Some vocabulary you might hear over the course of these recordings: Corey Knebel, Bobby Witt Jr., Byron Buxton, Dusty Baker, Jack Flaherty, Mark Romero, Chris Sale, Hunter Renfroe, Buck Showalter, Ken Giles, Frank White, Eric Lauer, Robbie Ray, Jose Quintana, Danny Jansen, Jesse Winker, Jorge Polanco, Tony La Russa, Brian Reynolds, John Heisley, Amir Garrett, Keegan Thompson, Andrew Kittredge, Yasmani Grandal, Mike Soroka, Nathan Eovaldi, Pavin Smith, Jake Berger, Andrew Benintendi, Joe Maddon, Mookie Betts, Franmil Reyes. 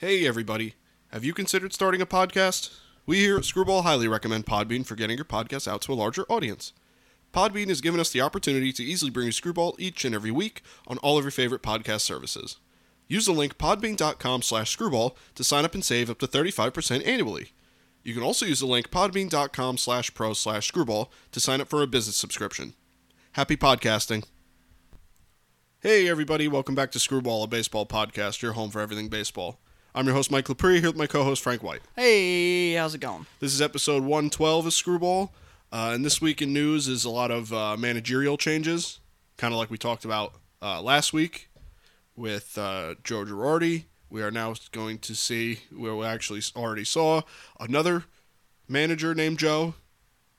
Hey everybody, have you considered starting a podcast? We here at Screwball highly recommend Podbean for getting your podcast out to a larger audience. Podbean has given us the opportunity to easily bring you Screwball each and every week on all of your favorite podcast services. Use the link podbean.com/screwball to sign up and save up to 35% annually. You can also use the link podbean.com/pro/screwball to sign up for a business subscription. Happy podcasting. Hey everybody, welcome back to Screwball, a baseball podcast, your home for everything baseball. I'm your host Mike Laprie, here with my co-host Frank White. Hey, how's it going? This is episode 112 of Screwball, and this week in news is a lot of managerial changes, kind of like we talked about last week with Joe Girardi. We are now going to see, we actually already saw, another manager named Joe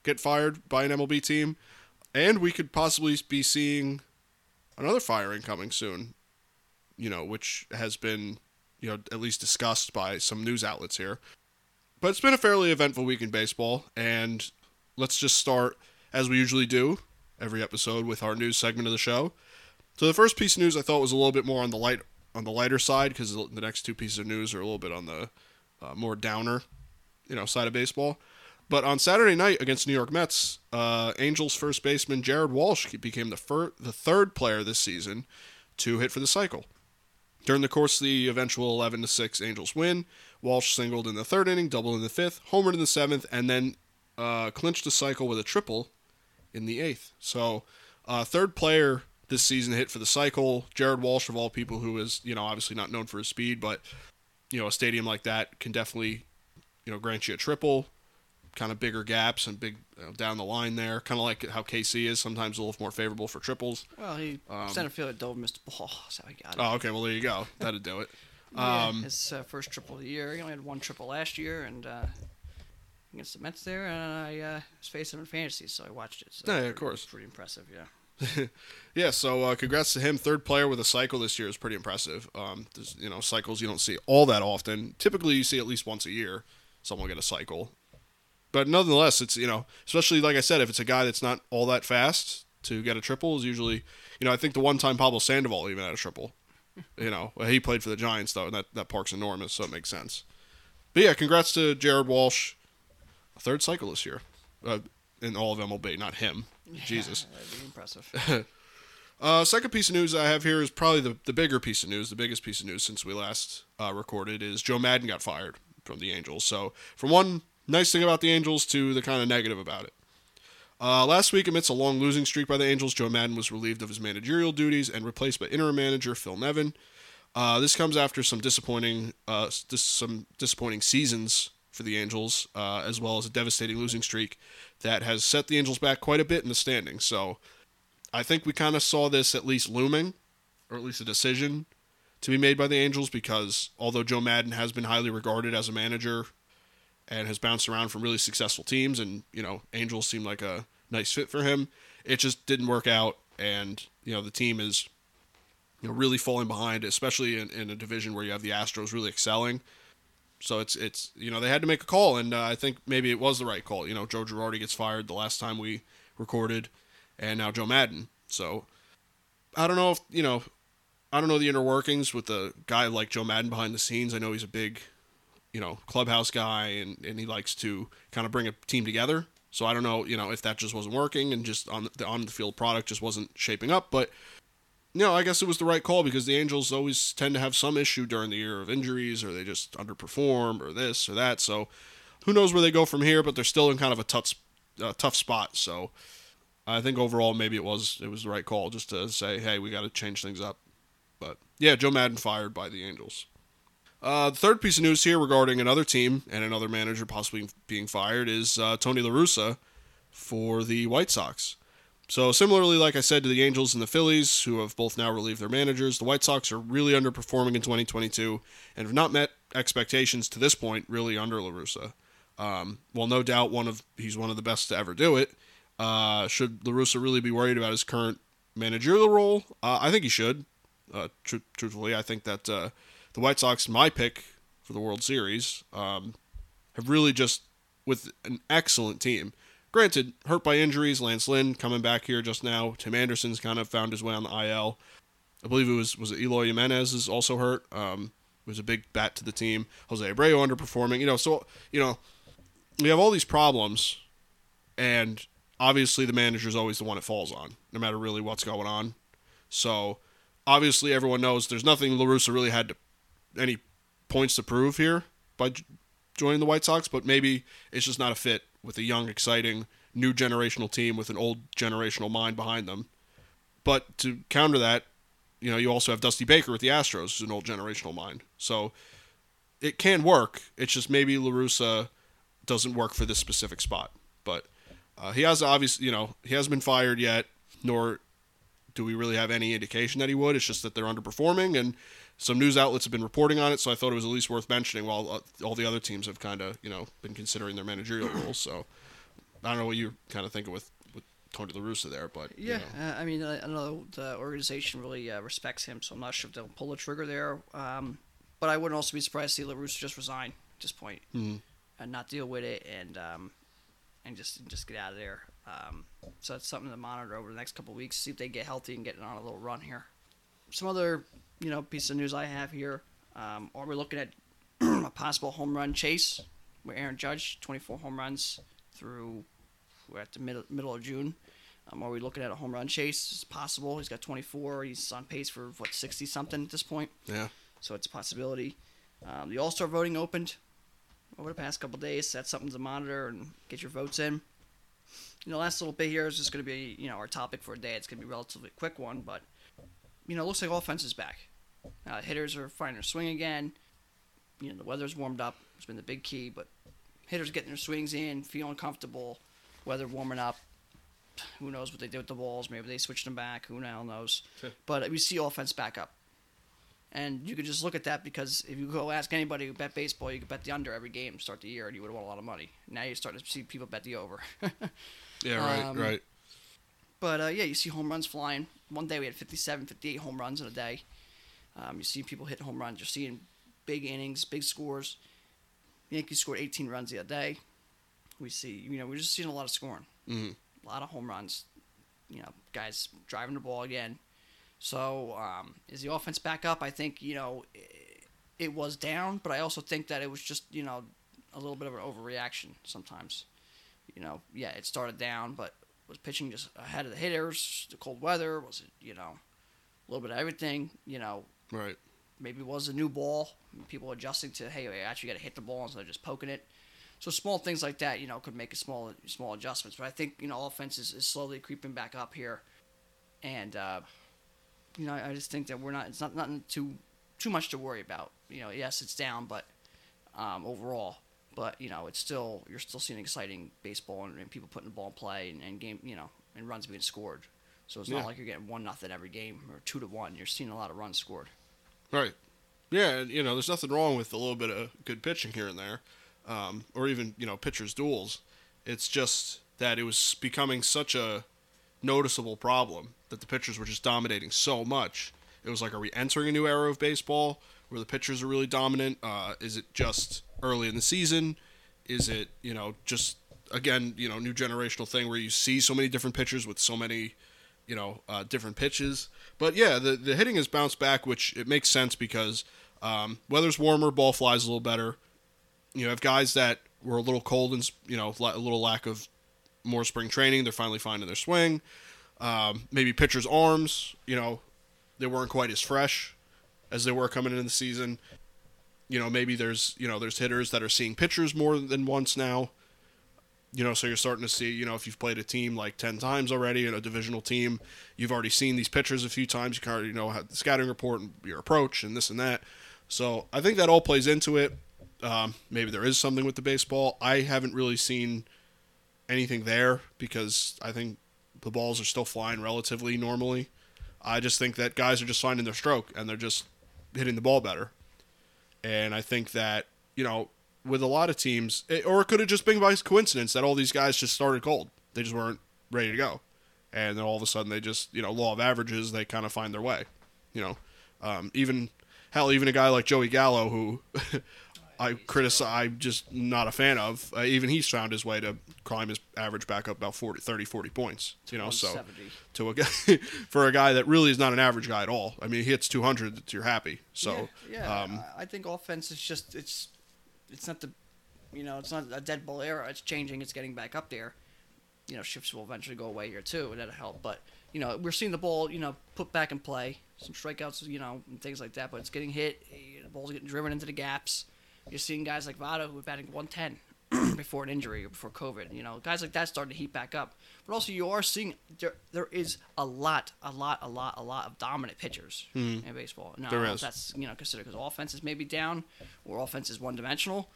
get fired by an MLB team, and we could possibly be seeing another firing coming soon, which has been, at least discussed by some news outlets here. But it's been a fairly eventful week in baseball, and let's just start, as we usually do every episode, with our news segment of the show. So the first piece of news I thought was a little bit more on the lighter side, because the next two pieces of news are a little bit on the more downer, side of baseball. But on Saturday night against New York Mets, Angels first baseman Jared Walsh became the third player this season to hit for the cycle. During the course of the eventual 11-6 Angels win, Walsh singled in the third inning, doubled in the fifth, homered in the seventh, and then clinched the cycle with a triple in the eighth. So, third player this season hit for the cycle. Jared Walsh, of all people, who is, obviously not known for his speed, but, a stadium like that can definitely, grant you a triple. Kind of bigger gaps and big down the line there, kind of like how KC is sometimes a little more favorable for triples. Well, he center fielder dove, missed the ball, so he got it. Oh, okay. Well, there you go. That'd do it. His first triple of the year. He only had one triple last year, and against the Mets there, and I was facing him in fantasy, so I watched it. So yeah, of course. Pretty impressive, yeah. Yeah. So congrats to him. Third player with a cycle this year is pretty impressive. Cycles you don't see all that often. Typically, you see at least once a year someone get a cycle. But nonetheless, it's, especially, like I said, if it's a guy that's not all that fast, to get a triple is usually, I think the one time Pablo Sandoval even had a triple. He played for the Giants, though, and that park's enormous, so it makes sense. But yeah, congrats to Jared Walsh. A third cycle this year in all of MLB, not him. Yeah, Jesus. That'd be impressive. Second piece of news I have here is probably the bigger piece of news, the biggest piece of news since we last recorded, is Joe Maddon got fired from the Angels. So, from one nice thing about the Angels to the kind of negative about it. Last week, amidst a long losing streak by the Angels, Joe Maddon was relieved of his managerial duties and replaced by interim manager Phil Nevin. This comes after some disappointing seasons for the Angels, as well as a devastating losing streak that has set the Angels back quite a bit in the standings. So I think we kind of saw this at least looming, or at least a decision to be made by the Angels, because although Joe Maddon has been highly regarded as a manager and has bounced around from really successful teams, and, Angels seemed like a nice fit for him, it just didn't work out, and, the team is, really falling behind, especially in a division where you have the Astros really excelling. So it's they had to make a call, and I think maybe it was the right call. Joe Girardi gets fired the last time we recorded, and now Joe Maddon. So, I don't know if, I don't know the inner workings with a guy like Joe Maddon behind the scenes. I know he's a big clubhouse guy, and he likes to kind of bring a team together. So I don't know, if that just wasn't working and just on the field product just wasn't shaping up. But, I guess it was the right call, because the Angels always tend to have some issue during the year of injuries, or they just underperform, or this or that. So who knows where they go from here, but they're still in kind of a tough spot. So I think overall, maybe it was the right call, just to say, hey, we got to change things up. But yeah, Joe Maddon fired by the Angels. The third piece of news here regarding another team and another manager possibly being fired is Tony La Russa for the White Sox. So similarly, like I said, to the Angels and the Phillies, who have both now relieved their managers, the White Sox are really underperforming in 2022 and have not met expectations to this point, really, under La Russa. No doubt he's one of the best to ever do it. Should La Russa really be worried about his current managerial role? I think he should. Truthfully, I think that the White Sox, my pick for the World Series, have really just, with an excellent team. Granted, hurt by injuries, Lance Lynn coming back here just now. Tim Anderson's kind of found his way on the IL. I believe it was Eloy Jimenez is also hurt was a big bat to the team. Jose Abreu underperforming, so we have all these problems, and obviously the manager is always the one it falls on, no matter really what's going on. So obviously everyone knows there's nothing La Russa really had any points to prove here by joining the White Sox, but maybe it's just not a fit with a young, exciting, new generational team with an old generational mind behind them. But to counter that, you also have Dusty Baker with the Astros, who's an old generational mind. So it can work. It's just maybe La Russa doesn't work for this specific spot. But he hasn't been fired yet, nor do we really have any indication that he would. It's just that they're underperforming, and some news outlets have been reporting on it, so I thought it was at least worth mentioning while all the other teams have kind of, been considering their managerial roles. So I don't know what you're kind of thinking with Tony La Russa there, but I know the organization really respects him, so I'm not sure if they'll pull the trigger there. But I wouldn't also be surprised to see La Russa just resign at this point, and not deal with it, and just get out of there. So that's something to monitor over the next couple of weeks, see if they get healthy and get on a little run here. Some other piece of news I have here: are we looking at a possible home run chase with Aaron Judge, 24 home runs through? We're at the middle of June. Are we looking at a home run chase? It's possible. He's got 24. He's on pace for 60 something at this point. Yeah. So it's a possibility. The All-Star voting opened over the past couple of days. So that's something to monitor and get your votes in. Last little bit here is just going to be our topic for a day. It's going to be a relatively quick one, but it looks like offense is back. Hitters are finding their swing again. The weather's warmed up. It's been the big key, but hitters getting their swings in, feeling comfortable. Weather warming up. Who knows what they did with the balls? Maybe they switched them back. Who now knows? But we see offense back up. And you could just look at that, because if you go ask anybody who bet baseball, you could bet the under every game to start the year, and you would have won a lot of money. Now you're starting to see people bet the over. Right. But, you see home runs flying. One day we had 57, 58 home runs in a day. You see people hit home runs. You're seeing big innings, big scores. Yankees scored 18 runs the other day. We see, we're just seeing a lot of scoring, a lot of home runs, guys driving the ball again. So is the offense back up? I think, it was down, but I also think that it was just, a little bit of an overreaction sometimes. It started down, but was pitching just ahead of the hitters, the cold weather, was it, a little bit of everything, Right. Maybe it was a new ball, people adjusting to, hey, I actually got to hit the ball instead of just poking it. So small things like that, could make a small adjustments. But I think, offense is slowly creeping back up here. And, I just think that it's not nothing too much to worry about. Yes, it's down, but overall. But, it's still, you're still seeing exciting baseball and people putting the ball in play and game, and runs being scored. So it's not like you're getting 1-0 every game or 2-1. You're seeing a lot of runs scored. Right. Yeah, and, there's nothing wrong with a little bit of good pitching here and there. Or even, pitchers' duels. It's just that it was becoming such a noticeable problem that the pitchers were just dominating so much. It was like, are we entering a new era of baseball where the pitchers are really dominant? Is it just early in the season? Is it, just, again, new generational thing where you see so many different pitchers with so many, different pitches? But, the hitting has bounced back, which it makes sense because weather's warmer, ball flies a little better. Have guys that were a little cold and, a little lack of more spring training. They're finally finding their swing. Maybe pitchers' arms, they weren't quite as fresh as they were coming into the season. Maybe there's, there's hitters that are seeing pitchers more than once now. So you're starting to see, if you've played a team like 10 times already in a divisional team, you've already seen these pitchers a few times. You can already have the scouting report and your approach and this and that. So I think that all plays into it. Maybe there is something with the baseball. I haven't really seen anything there because I think the balls are still flying relatively normally. I just think that guys are just finding their stroke and they're just hitting the ball better. And I think that, with a lot of teams, or it could have just been by coincidence that all these guys just started cold. They just weren't ready to go. And then all of a sudden they just, law of averages, they kind of find their way. Even a guy like Joey Gallo who... I'm just not a fan of. Even he's found his way to climb his average back up about 40 points. You know, so to a guy for a guy that really is not an average guy at all. I mean, he hits 200, you're happy. So yeah. I think offense is just it's not the, you know, it's not a dead ball era. It's changing. It's getting back up there. You know, shifts will eventually go away here too, and that'll help. But you know, we're seeing the ball, you know, put back in play, some strikeouts, you know, and things like that. But it's getting hit. The ball's getting driven into the gaps. You're seeing guys like Votto who were batting 110 before an injury or before COVID. You know, guys like that starting to heat back up. But also you are seeing there is a lot of dominant pitchers in baseball. Now, there is. That's, you know, considered because offense is maybe down or offense is one-dimensional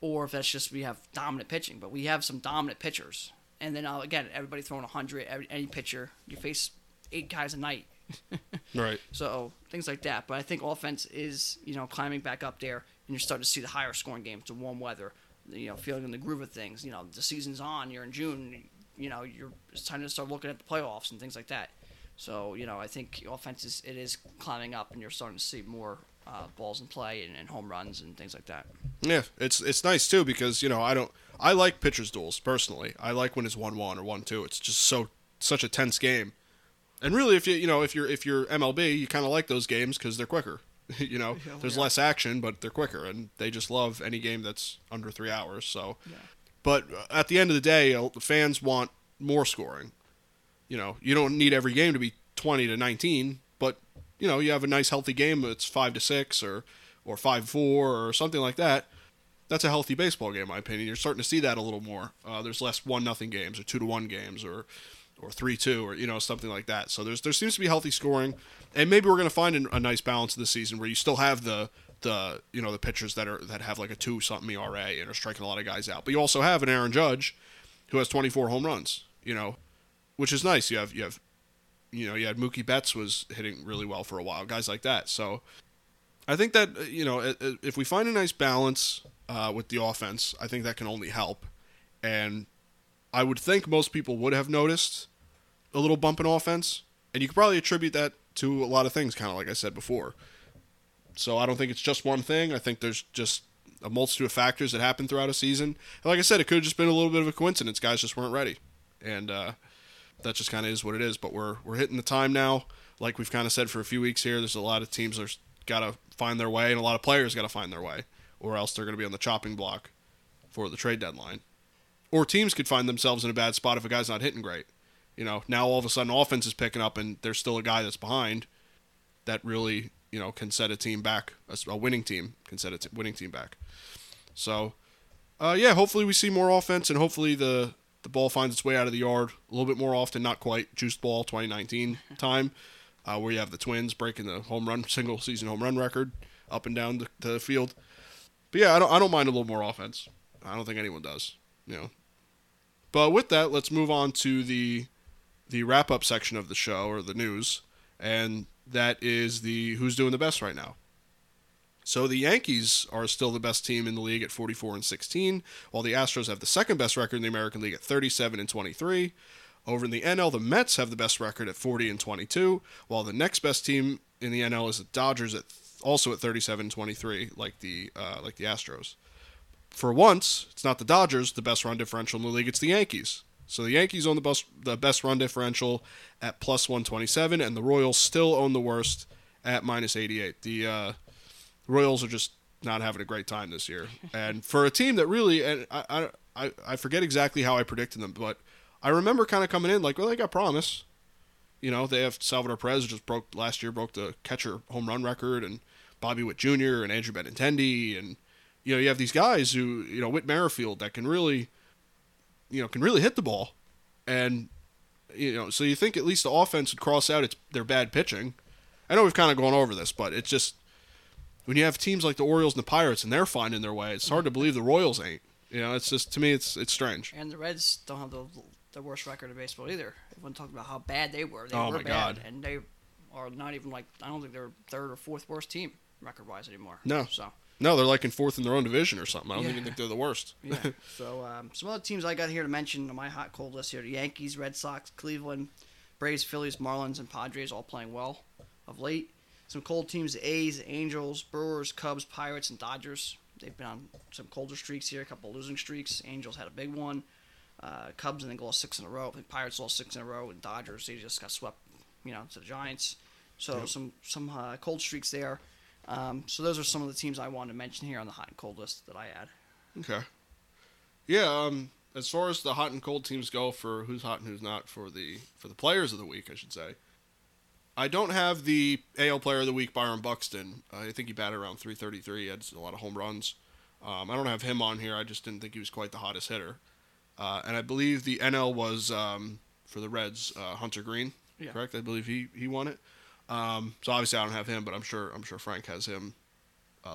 or if that's just we have dominant pitching. But we have some dominant pitchers. And then, again, everybody throwing 100, any pitcher. You face 8 guys a night. Right. So things like that. But I think offense is, you know, climbing back up there. And you're starting to see the higher scoring games, the warm weather, you know, feeling in the groove of things. You know, the season's on. You're in June. You know, it's time to start looking at the playoffs and things like that. So, you know, I think offense is climbing up, and you're starting to see more balls in play and home runs and things like that. Yeah, it's nice too because, you know, I like pitchers duels personally. I like when it's 1-1 or 1-2. It's just such a tense game. And really, if you're MLB, you kind of like those games because they're quicker. You know, there's less action, but they're quicker, and they just love any game that's under 3 hours. So, But at the end of the day, the fans want more scoring. You know, you don't need every game to be 20-19, but you know, you have a nice healthy game that's 5-6 or 5-4 or something like that. That's a healthy baseball game, in my opinion. You're starting to see that a little more. There's less 1-0 games or 2-1 games or 3-2 or, you know, something like that. So there seems to be healthy scoring, and maybe we're going to find a nice balance this season where you still have the you know, the pitchers that have like a 2-something ERA and are striking a lot of guys out. But you also have an Aaron Judge who has 24 home runs, you know, which is nice. You had Mookie Betts was hitting really well for a while, guys like that. So I think that, you know, if we find a nice balance with the offense, I think that can only help. And I would think most people would have noticed a little bump in offense, and you could probably attribute that to a lot of things, kind of like I said before. So I don't think it's just one thing. I think there's just a multitude of factors that happen throughout a season. And like I said, it could have just been a little bit of a coincidence. Guys just weren't ready, and that just kind of is what it is. But we're hitting the time now. Like we've kind of said for a few weeks here, there's a lot of teams that got to find their way, and a lot of players got to find their way, or else they're going to be on the chopping block for the trade deadline. Or teams could find themselves in a bad spot if a guy's not hitting great. You know, now all of a sudden offense is picking up and there's still a guy that's behind that really, you know, can set a team back. A winning team can set a winning team back. So, hopefully we see more offense and hopefully the ball finds its way out of the yard a little bit more often, not quite juiced ball 2019 time where you have the Twins breaking the single-season home run record up and down the field. But, yeah, I don't mind a little more offense. I don't think anyone does, you know. But with that, let's move on to the wrap-up section of the show, or the news, and that is the who's doing the best right now. So the Yankees are still the best team in the league at 44-16, while the Astros have the second-best record in the American League at 37-23. Over in the NL, the Mets have the best record at 40-22, while the next best team in the NL is the Dodgers also at 37-23, like the Astros. For once, it's not the Dodgers, the best run differential in the league, it's the Yankees. So the Yankees own the best run differential at plus 127, and the Royals still own the worst at minus 88. The Royals are just not having a great time this year. And for a team that really, and I forget exactly how I predicted them, but I remember kind of coming in like, well, they got promise. You know, they have Salvador Perez, who just broke the catcher home run record, and Bobby Witt Jr. and Andrew Benintendi, and you know, you have these guys who, you know, Whit Merrifield that can really hit the ball. And, you know, so you think at least the offense would cross out their bad pitching. I know we've kind of gone over this, but it's just when you have teams like the Orioles and the Pirates and they're finding their way, it's hard to believe the Royals ain't. You know, it's just, to me, it's strange. And the Reds don't have the worst record in baseball either. Everyone talking about how bad they were. They were bad. And they are not even like, I don't think they're third or fourth worst team record-wise anymore. No. So. No, they're like in fourth in their own division or something. I don't even think they're the worst. Yeah. So some other teams I got here to mention on my hot cold list here: the Yankees, Red Sox, Cleveland, Braves, Phillies, Marlins, and Padres all playing well of late. Some cold teams: the A's, Angels, Brewers, Cubs, Pirates, and Dodgers. They've been on some colder streaks here, a couple losing streaks. Angels had a big one. Cubs, I think, lost six in a row. I think Pirates lost six in a row. And Dodgers, they just got swept, you know, to the Giants. So yep. some cold streaks there. So those are some of the teams I wanted to mention here on the hot and cold list that I had. Okay. Yeah, as far as the hot and cold teams go for who's hot and who's not for the players of the week, I should say. I don't have the AL player of the week, Byron Buxton. I think he batted around .333. He had a lot of home runs. I don't have him on here. I just didn't think he was quite the hottest hitter. And I believe the NL was, for the Reds, Hunter Greene, yeah. Correct? I believe he won it. So obviously I don't have him, but I'm sure Frank has him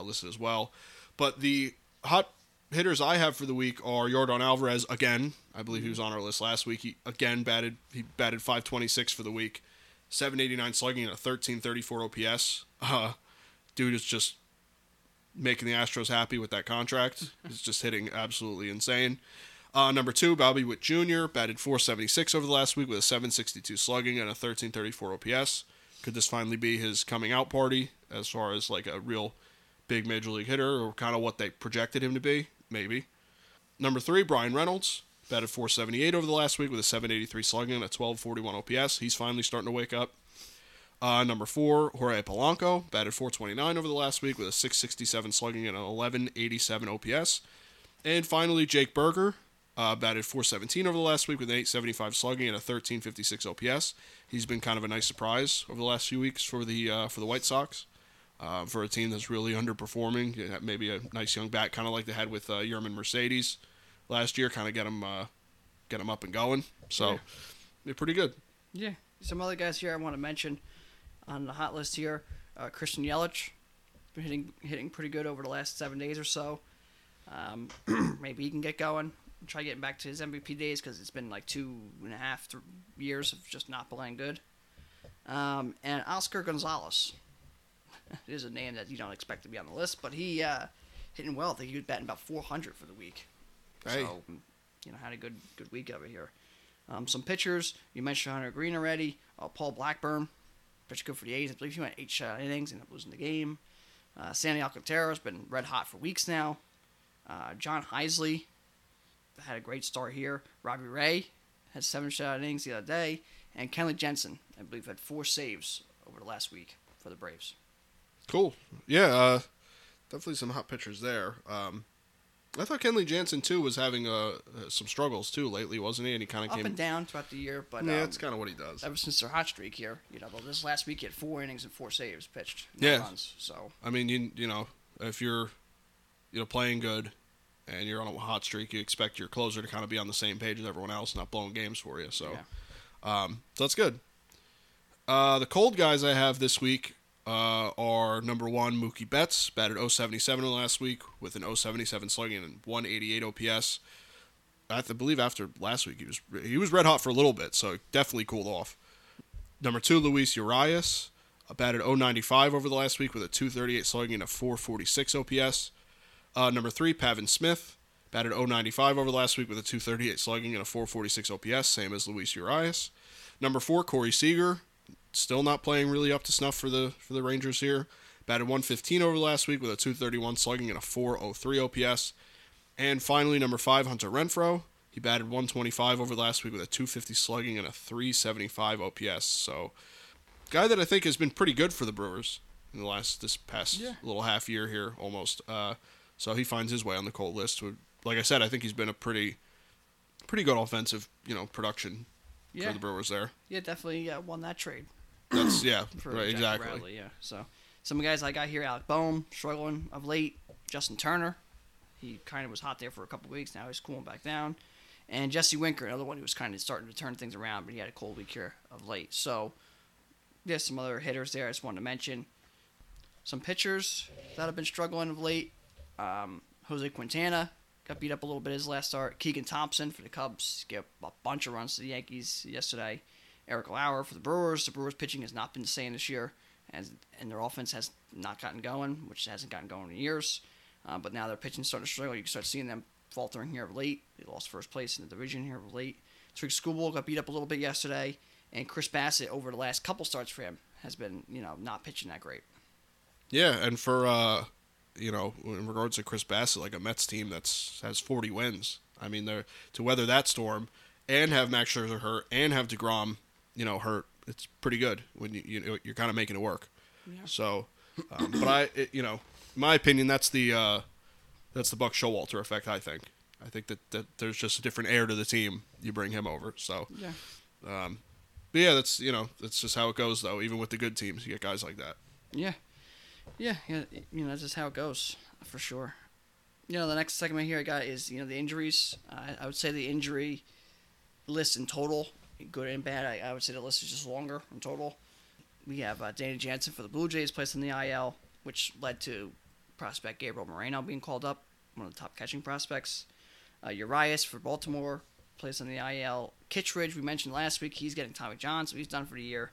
listed as well. But the hot hitters I have for the week are Yordan Alvarez again. I believe he was on our list last week. He again batted .526 for the week, .789 slugging and a .1334 OPS. Dude is just making the Astros happy with that contract. He's just hitting absolutely insane. Number two, Bobby Witt Jr. batted .476 over the last week with a .762 slugging and a .1334 OPS. Could this finally be his coming out party as far as like a real big major league hitter or kind of what they projected him to be? Maybe. Number three, Brian Reynolds batted .478 over the last week with a .783 slugging and a .1241 OPS. He's finally starting to wake up. Number four, Jorge Polanco batted .429 over the last week with a .667 slugging and an 1187 OPS. And finally, Jake Berger batted .417 over the last week with an .875 slugging and a .1356 OPS. He's been kind of a nice surprise over the last few weeks for the White Sox, for a team that's really underperforming. Maybe a nice young bat, kind of like they had with Yerman Mercedes last year, kind of get him up and going. So yeah. They're pretty good. Yeah, some other guys here I want to mention on the hot list here. Christian Yelich been hitting pretty good over the last 7 days or so. Maybe he can get going. Try getting back to his MVP days because it's been like 2.5 years of just not playing good. And Oscar Gonzalez is a name that you don't expect to be on the list, but he hitting well. I think he was batting about .400 for the week. Hey. So, you know, had a good week over here. Some pitchers, you mentioned Hunter Greene already. Paul Blackburn, pitched good for the A's. I believe he went 8 shutout innings, ended up losing the game. Sandy Alcantara has been red hot for weeks now. John Heisley had a great start here. Robbie Ray had 7 shutout innings the other day. And Kenley Jansen, I believe, had 4 saves over the last week for the Braves. Cool. Yeah, definitely some hot pitchers there. I thought Kenley Jansen, too, was having some struggles, too, lately, wasn't he? And he kind of came up and down throughout the year. But yeah, that's kind of what he does. Ever since their hot streak here, you know, this last week he had 4 innings and 4 saves pitched. Yeah. Runs, so I mean, you know, if you're playing good and you're on a hot streak, you expect your closer to kind of be on the same page as everyone else, not blowing games for you. So, yeah. So that's good. The cold guys I have this week are number one, Mookie Betts, batted .077 last week with an .077 slugging and 188 OPS. I believe after last week he was red hot for a little bit, so definitely cooled off. Number two, Luis Urias, batted .095 over the last week with a .238 slugging and a .446 OPS. Number three, Pavin Smith, batted .095 over the last week with a .238 slugging and a .446 OPS, same as Luis Urias. Number four, Corey Seager, still not playing really up to snuff for the Rangers here. Batted .115 over the last week with a .231 slugging and a .403 OPS. And finally, number five, Hunter Renfroe. He batted .125 over the last week with a .250 slugging and a .375 OPS. So, guy that I think has been pretty good for the Brewers in the past little half year here almost. So he finds his way on the cold list. Like I said, I think he's been a pretty good offensive, production for the Brewers there. Yeah, definitely won that trade. That's right, exactly. Bradley, yeah. So some guys I got here: Alec Boehm, struggling of late. Justin Turner, he kind of was hot there for a couple weeks. Now he's cooling back down. And Jesse Winker, another one who was kind of starting to turn things around, but he had a cold week here of late. So there's some other hitters there I just wanted to mention. Some pitchers that have been struggling of late. Jose Quintana got beat up a little bit his last start. Keegan Thompson for the Cubs gave a bunch of runs to the Yankees yesterday. Eric Lauer for the Brewers. The Brewers pitching has not been the same this year, and their offense has not gotten going, which hasn't gotten going in years. But now their pitching starting to struggle. You can start seeing them faltering here of late. They lost first place in the division here of late. Screwball got beat up a little bit yesterday, and Chris Bassett over the last couple starts for him has been not pitching that great. Yeah, and for you know, in regards to Chris Bassett, like a Mets team that's has 40 wins. I mean, they're to weather that storm and have Max Scherzer hurt and have DeGrom, you know, hurt. It's pretty good when you're kind of making it work. Yeah. So, but my opinion, that's the Buck Showalter effect. I think that there's just a different air to the team. You bring him over, so yeah. But yeah, that's just how it goes, though. Even with the good teams, you get guys like that. Yeah. That's just how it goes for sure. The next segment here I got is the injuries. I would say the injury list in total, good and bad. I would say the list is just longer in total. We have Danny Jansen for the Blue Jays placed in the IL, which led to prospect Gabriel Moreno being called up, one of the top catching prospects. Urias for Baltimore placed on the IL. Kittredge, we mentioned last week, he's getting Tommy John, so he's done for the year.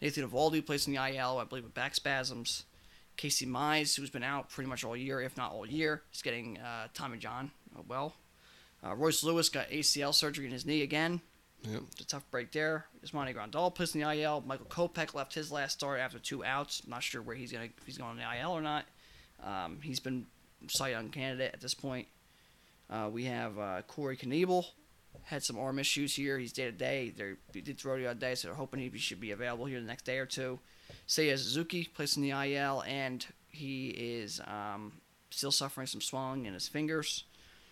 Nathan Eovaldi placed in the IL, I believe, with back spasms. Casey Mize, who's been out pretty much all year, if not all year, is getting Tommy John. Royce Lewis got ACL surgery in his knee again. Yep. It's a tough break there. Yasmani Grandal placed in the IL. Michael Kopech left his last start after 2 outs. I'm not sure where if he's going on the IL or not. He's been Cy Young candidate at this point. We have Corey Knebel had some arm issues here. He's day to day. They did throw the other day, so they're hoping he should be available here the next day or two. Seiya Suzuki placed in the IL, and he is still suffering some swelling in his fingers.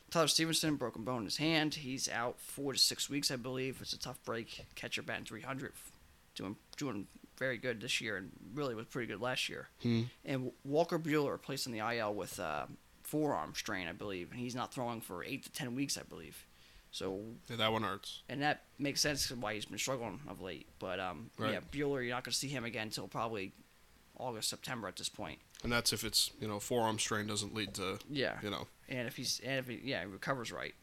Tyler Stevenson, broken bone in his hand. He's out 4 to 6 weeks, I believe. It's a tough break. Catcher batting .300, doing very good this year, and really was pretty good last year. And Walker Buehler placed in the IL with forearm strain, I believe, and he's not throwing for 8 to 10 weeks, I believe. So yeah, that one hurts, and that makes sense why he's been struggling of late. But right. Yeah, Buehler, you're not going to see him again until probably August, September at this point. And that's if it's forearm strain doesn't lead to and if he recovers right.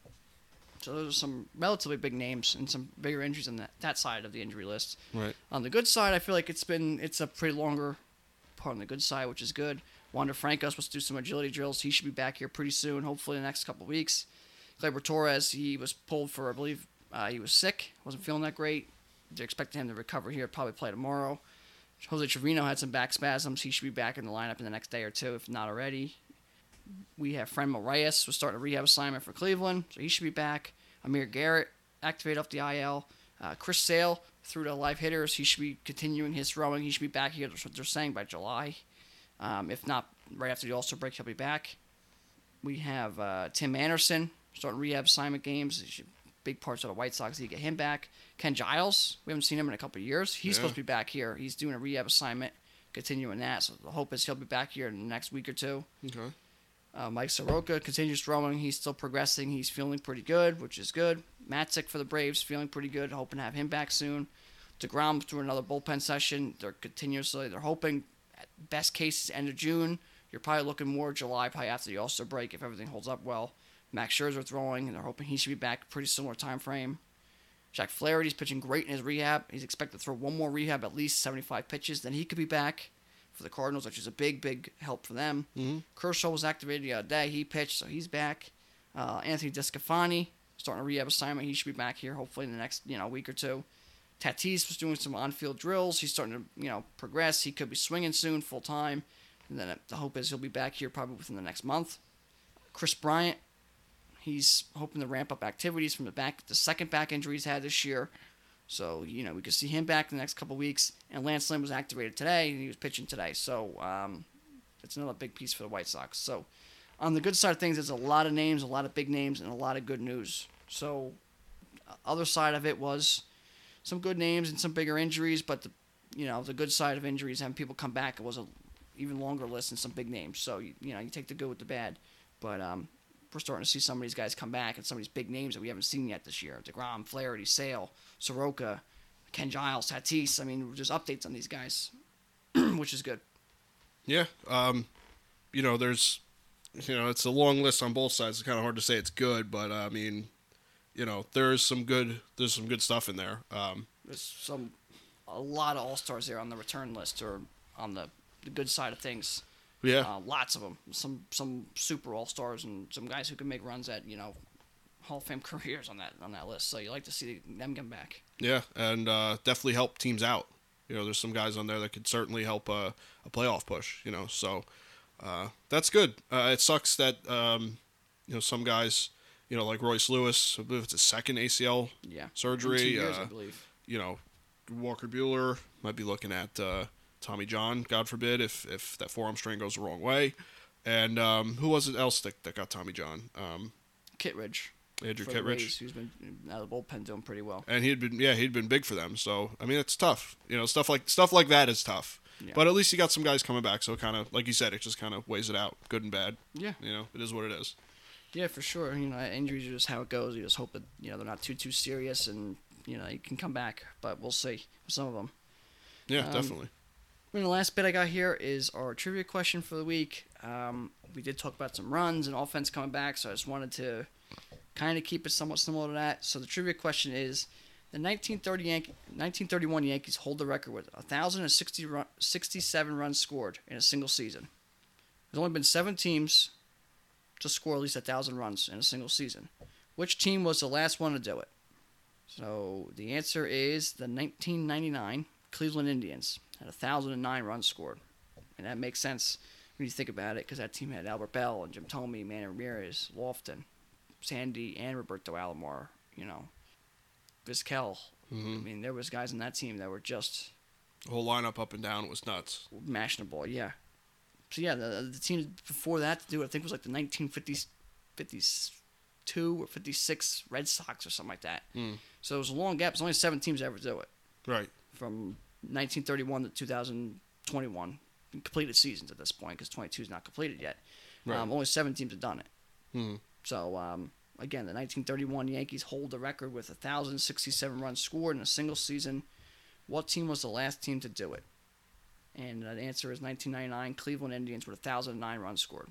So those are some relatively big names and some bigger injuries on that side of the injury list. Right. On the good side, I feel like it's a pretty longer part on the good side, which is good. Wander Franco's supposed to do some agility drills. He should be back here pretty soon, hopefully in the next couple of weeks. Gleyber Torres, he was pulled for, I believe, he was sick, wasn't feeling that great. They're expecting him to recover here, probably play tomorrow. Jose Trevino had some back spasms. He should be back in the lineup in the next day or two, if not already. We have Franmil Reyes was starting a rehab assignment for Cleveland, so he should be back. Amir Garrett activated off the IL. Chris Sale threw to live hitters. He should be continuing his throwing. He should be back here. That's what they're saying by July. If not, right after the All-Star break, he'll be back. We have Tim Anderson starting rehab assignment games. Big parts of the White Sox. He get him back. Ken Giles, we haven't seen him in a couple of years. He's supposed to be back here. He's doing a rehab assignment, continuing that. So the hope is he'll be back here in the next week or two. Okay. Mike Soroka continues throwing. He's still progressing. He's feeling pretty good, which is good. Matzik for the Braves, feeling pretty good. Hoping to have him back soon. DeGrom through another bullpen session. They're hoping, at best case, end of June. You're probably looking more July, probably after the All-Star break, if everything holds up well. Max Scherzer throwing, and they're hoping he should be back pretty similar time frame. Jack Flaherty's pitching great in his rehab. He's expected to throw one more rehab, at least 75 pitches. Then he could be back for the Cardinals, which is a big, big help for them. Mm-hmm. Kershaw was activated the other day. He pitched, so he's back. Anthony DeScafani starting a rehab assignment. He should be back here hopefully in the next week or two. Tatis was doing some on-field drills. He's starting to progress. He could be swinging soon, full time. And then the hope is he'll be back here probably within the next month. Chris Bryant, he's hoping to ramp up activities from the second back injury he's had this year. So, we could see him back in the next couple of weeks. And Lance Lynn was activated today, and he was pitching today. So, it's another big piece for the White Sox. So, on the good side of things, there's a lot of names, a lot of big names, and a lot of good news. So, other side of it was some good names and some bigger injuries, but, the good side of injuries, having people come back, it was an even longer list and some big names. So, you take the good with the bad. But we're starting to see some of these guys come back and some of these big names that we haven't seen yet this year. DeGrom, Flaherty, Sale, Soroka, Ken Giles, Tatis. I mean, there's updates on these guys, which is good. Yeah. There's, it's a long list on both sides. It's kind of hard to say it's good, but I mean, there's some good stuff in there. There's a lot of all-stars there on the return list or on the good side of things. Yeah. Lots of them. Some super all-stars and some guys who can make runs at, Hall of Fame careers on that list. So you like to see them come back. Yeah, and definitely help teams out. There's some guys on there that could certainly help a playoff push, so that's good. It sucks that some guys, like Royce Lewis, I believe it's his second ACL surgery. 2 years, I believe. Walker Buehler might be looking at Tommy John, God forbid, if that forearm strain goes the wrong way. And who was it else that got Tommy John? Kittredge. Andrew Kittredge. Rays, who's been out of the bullpen doing pretty well. And he'd been big for them. So, I mean, it's tough. Stuff like that is tough. Yeah. But at least he got some guys coming back. So, kind of, like you said, it just kind of weighs it out, good and bad. Yeah. It is what it is. Yeah, for sure. Injuries are just how it goes. You just hope that, they're not too serious and, you can come back. But we'll see with some of them. Yeah, definitely. The last bit I got here is our trivia question for the week. We did talk about some runs and offense coming back, so I just wanted to kind of keep it somewhat similar to that. So the trivia question is, the 1931 Yankees hold the record with 1,067 runs scored in a single season. There's only been 7 teams to score at least 1,000 runs in a single season. Which team was the last one to do it? So the answer is the 1999 Cleveland Indians. Had 1,009 runs scored. And that makes sense when you think about it, because that team had Albert Bell and Jim Thome, Manny Ramirez, Lofton, Sandy, and Roberto Alomar, Vizquel. Mm-hmm. I mean, there was guys on that team that were just... The whole lineup up and down was nuts. Mashing the ball, yeah. So, yeah, the team before that to do it, I think it was like the 1952 or 56 Red Sox or something like that. Mm. So it was a long gap. There's only 7 teams that ever do it. Right. From 1931 to 2021 completed seasons at this point, because 22 is not completed yet. Right. Only 7 teams have done it. Mm-hmm. So, again, the 1931 Yankees hold the record with 1,067 runs scored in a single season. What team was the last team to do it? And the answer is 1999 Cleveland Indians with 1,009 runs scored.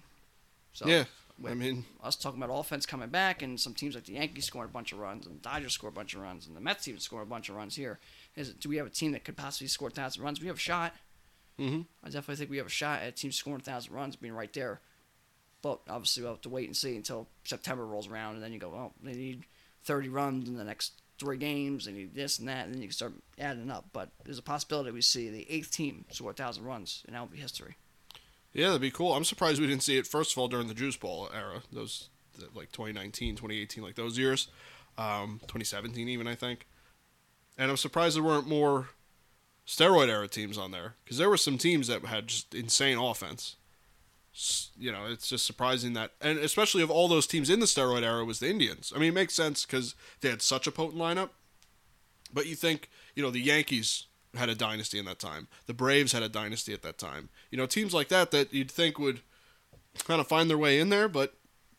So, yeah, I mean, us talking about offense coming back, and some teams like the Yankees scoring a bunch of runs, and the Dodgers score a bunch of runs, and the Mets even score a bunch of runs here. Do we have a team that could possibly score 1,000 runs? We have a shot. Mm-hmm. I definitely think we have a shot at a team scoring 1,000 runs being right there. But obviously we'll have to wait and see until September rolls around, and then you go, well, they need 30 runs in the next 3 games. They need this and that, and then you can start adding up. But there's a possibility we see the 8th team score 1,000 runs, and that will be history. Yeah, that'd be cool. I'm surprised we didn't see it, first of all, during the Juice Ball era, those like 2019, 2018, like those years, 2017 even, I think. And I'm surprised there weren't more steroid-era teams on there, because there were some teams that had just insane offense. It's just surprising that, and especially of all those teams in the steroid era, was the Indians. I mean, it makes sense because they had such a potent lineup. But you think, the Yankees had a dynasty in that time. The Braves had a dynasty at that time. Teams like that you'd think would kind of find their way in there, but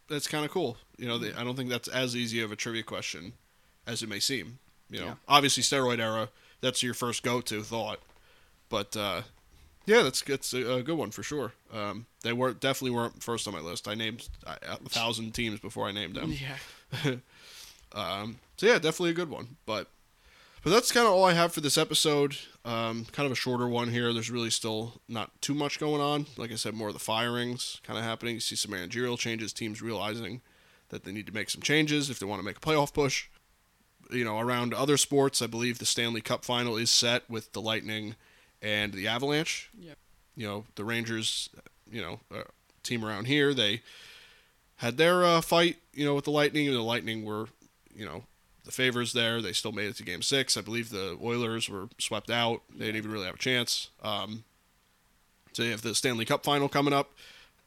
that's kind of cool. I don't think that's as easy of a trivia question as it may seem. Obviously steroid era, that's your first go-to thought, but that's a good one for sure. They definitely weren't first on my list. I named 1,000 teams before I named them. Yeah. Definitely a good one. But that's kind of all I have for this episode. Kind of a shorter one here. There's really still not too much going on. Like I said, more of the firings kind of happening. You see some managerial changes, teams realizing that they need to make some changes if they want to make a playoff push. Around other sports, I believe the Stanley Cup final is set with the Lightning and the Avalanche. Yep. The Rangers, team around here, they had their fight, with the Lightning, and the Lightning were, the favors there. They still made it to Game 6. I believe the Oilers were swept out. They didn't even really have a chance. So you have the Stanley Cup final coming up,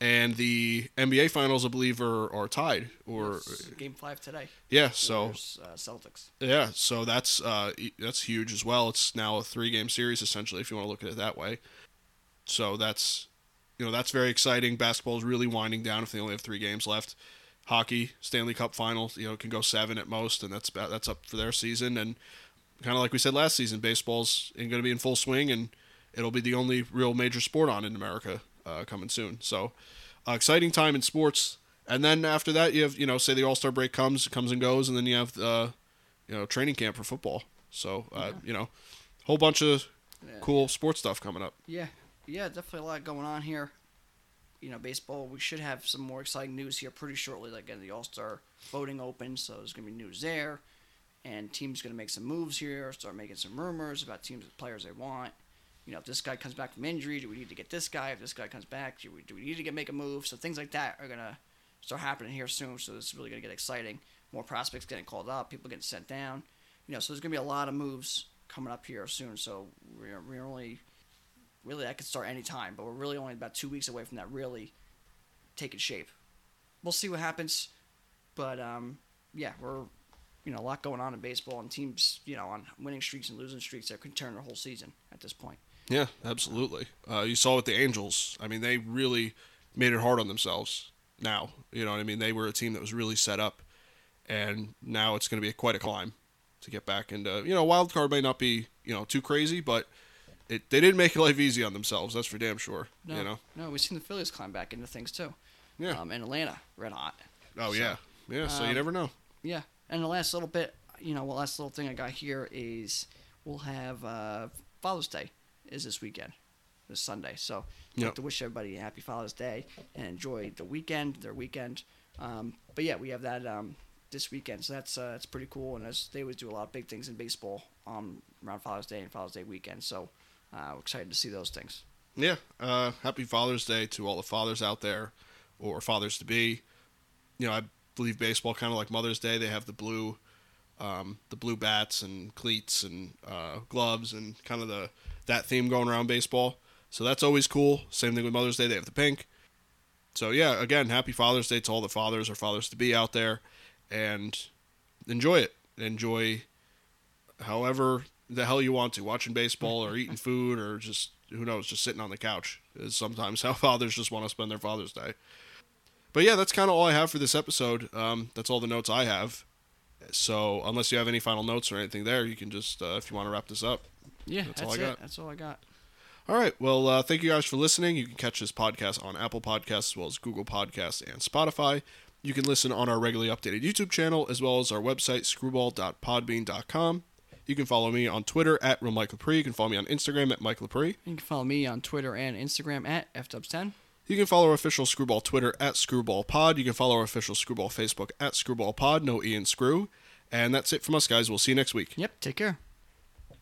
and the NBA finals, I believe, are tied. Or Game 5 today. Yeah, so Celtics. Yeah, so that's huge as well. It's now a 3-game series essentially, if you want to look at it that way. So that's that's very exciting. Basketball is really winding down if they only have 3 games left. Hockey, Stanley Cup final, can go 7 at most, and that's up for their season. And kind of like we said last season, baseball's going to be in full swing, and it'll be the only real major sport on in America. Coming soon. So, exciting time in sports. And then after that, you have, say the All-Star break comes and goes, and then you have the, training camp for football. So, whole bunch of cool sports stuff coming up. Yeah. Yeah, definitely a lot going on here. Baseball, we should have some more exciting news here pretty shortly. Like, the All-Star voting opens, so there's going to be news there. And teams going to make some moves here, start making some rumors about teams and players they want. you know, if this guy comes back from injury, do we need to get this guy? If this guy comes back, do we need to make a move? So things like that are going to start happening here soon. So it's really going to get exciting. More prospects getting called up, people getting sent down. You know, so there's going to be a lot of moves coming up here soon. So we're only really, that could start any time, but we're really only about 2 weeks away from that really taking shape. We'll see what happens. But, yeah, we're, you know, a lot going on in baseball, and teams, you know, on winning streaks and losing streaks that can turn their whole season at this point. Yeah, absolutely. You saw with the Angels. I mean, they really made it hard on themselves now. You know what I mean? They were a team that was really set up, and now it's going to be quite a climb to get back into, you know, wild card may not be, you know, too crazy, but they didn't make life easy on themselves. That's for damn sure. No, you know? No, we've seen the Phillies climb back into things too. Yeah. And Atlanta, red hot. Oh, so, yeah. Yeah, so you never know. Yeah. And the last little bit, you know, last little thing I got here is we'll have Father's Day is this weekend, this Sunday. So I'd like to wish everybody a happy Father's Day and enjoy the weekend, their weekend. But, yeah, we have that this weekend. So that's pretty cool. And they always do a lot of big things in baseball around Father's Day and Father's Day weekend. So we're excited to see those things. Yeah. Happy Father's Day to all the fathers out there or fathers-to-be. You know, I believe baseball, kind of like Mother's Day, they have the blue bats and cleats and gloves and kind of that theme going around baseball. So that's always cool. Same thing with Mother's Day, they have the pink. So yeah, again, happy Father's Day to all the fathers or fathers to be out there, and enjoy it. Enjoy however the hell you want to, watching baseball or eating food or just, who knows, just sitting on the couch is sometimes how fathers just want to spend their Father's Day. But yeah, that's kind of all I have for this episode. That's all the notes I have. So unless you have any final notes or anything there, you can just, if you want to wrap this up. Yeah, that's all I got. That's all I got. All right. Well, thank you guys for listening. You can catch this podcast on Apple Podcasts as well as Google Podcasts and Spotify. You can listen on our regularly updated YouTube channel as well as our website, screwball.podbean.com. You can follow me on Twitter at @RealMikeLaprie. You can follow me on Instagram at @MikeLaprie. You can follow me on Twitter and Instagram at @FDubs10. You can follow our official Screwball Twitter at @ScrewballPod. You can follow our official Screwball Facebook at @ScrewballPod, no E in Screw. And that's it from us, guys. We'll see you next week. Yep, take care.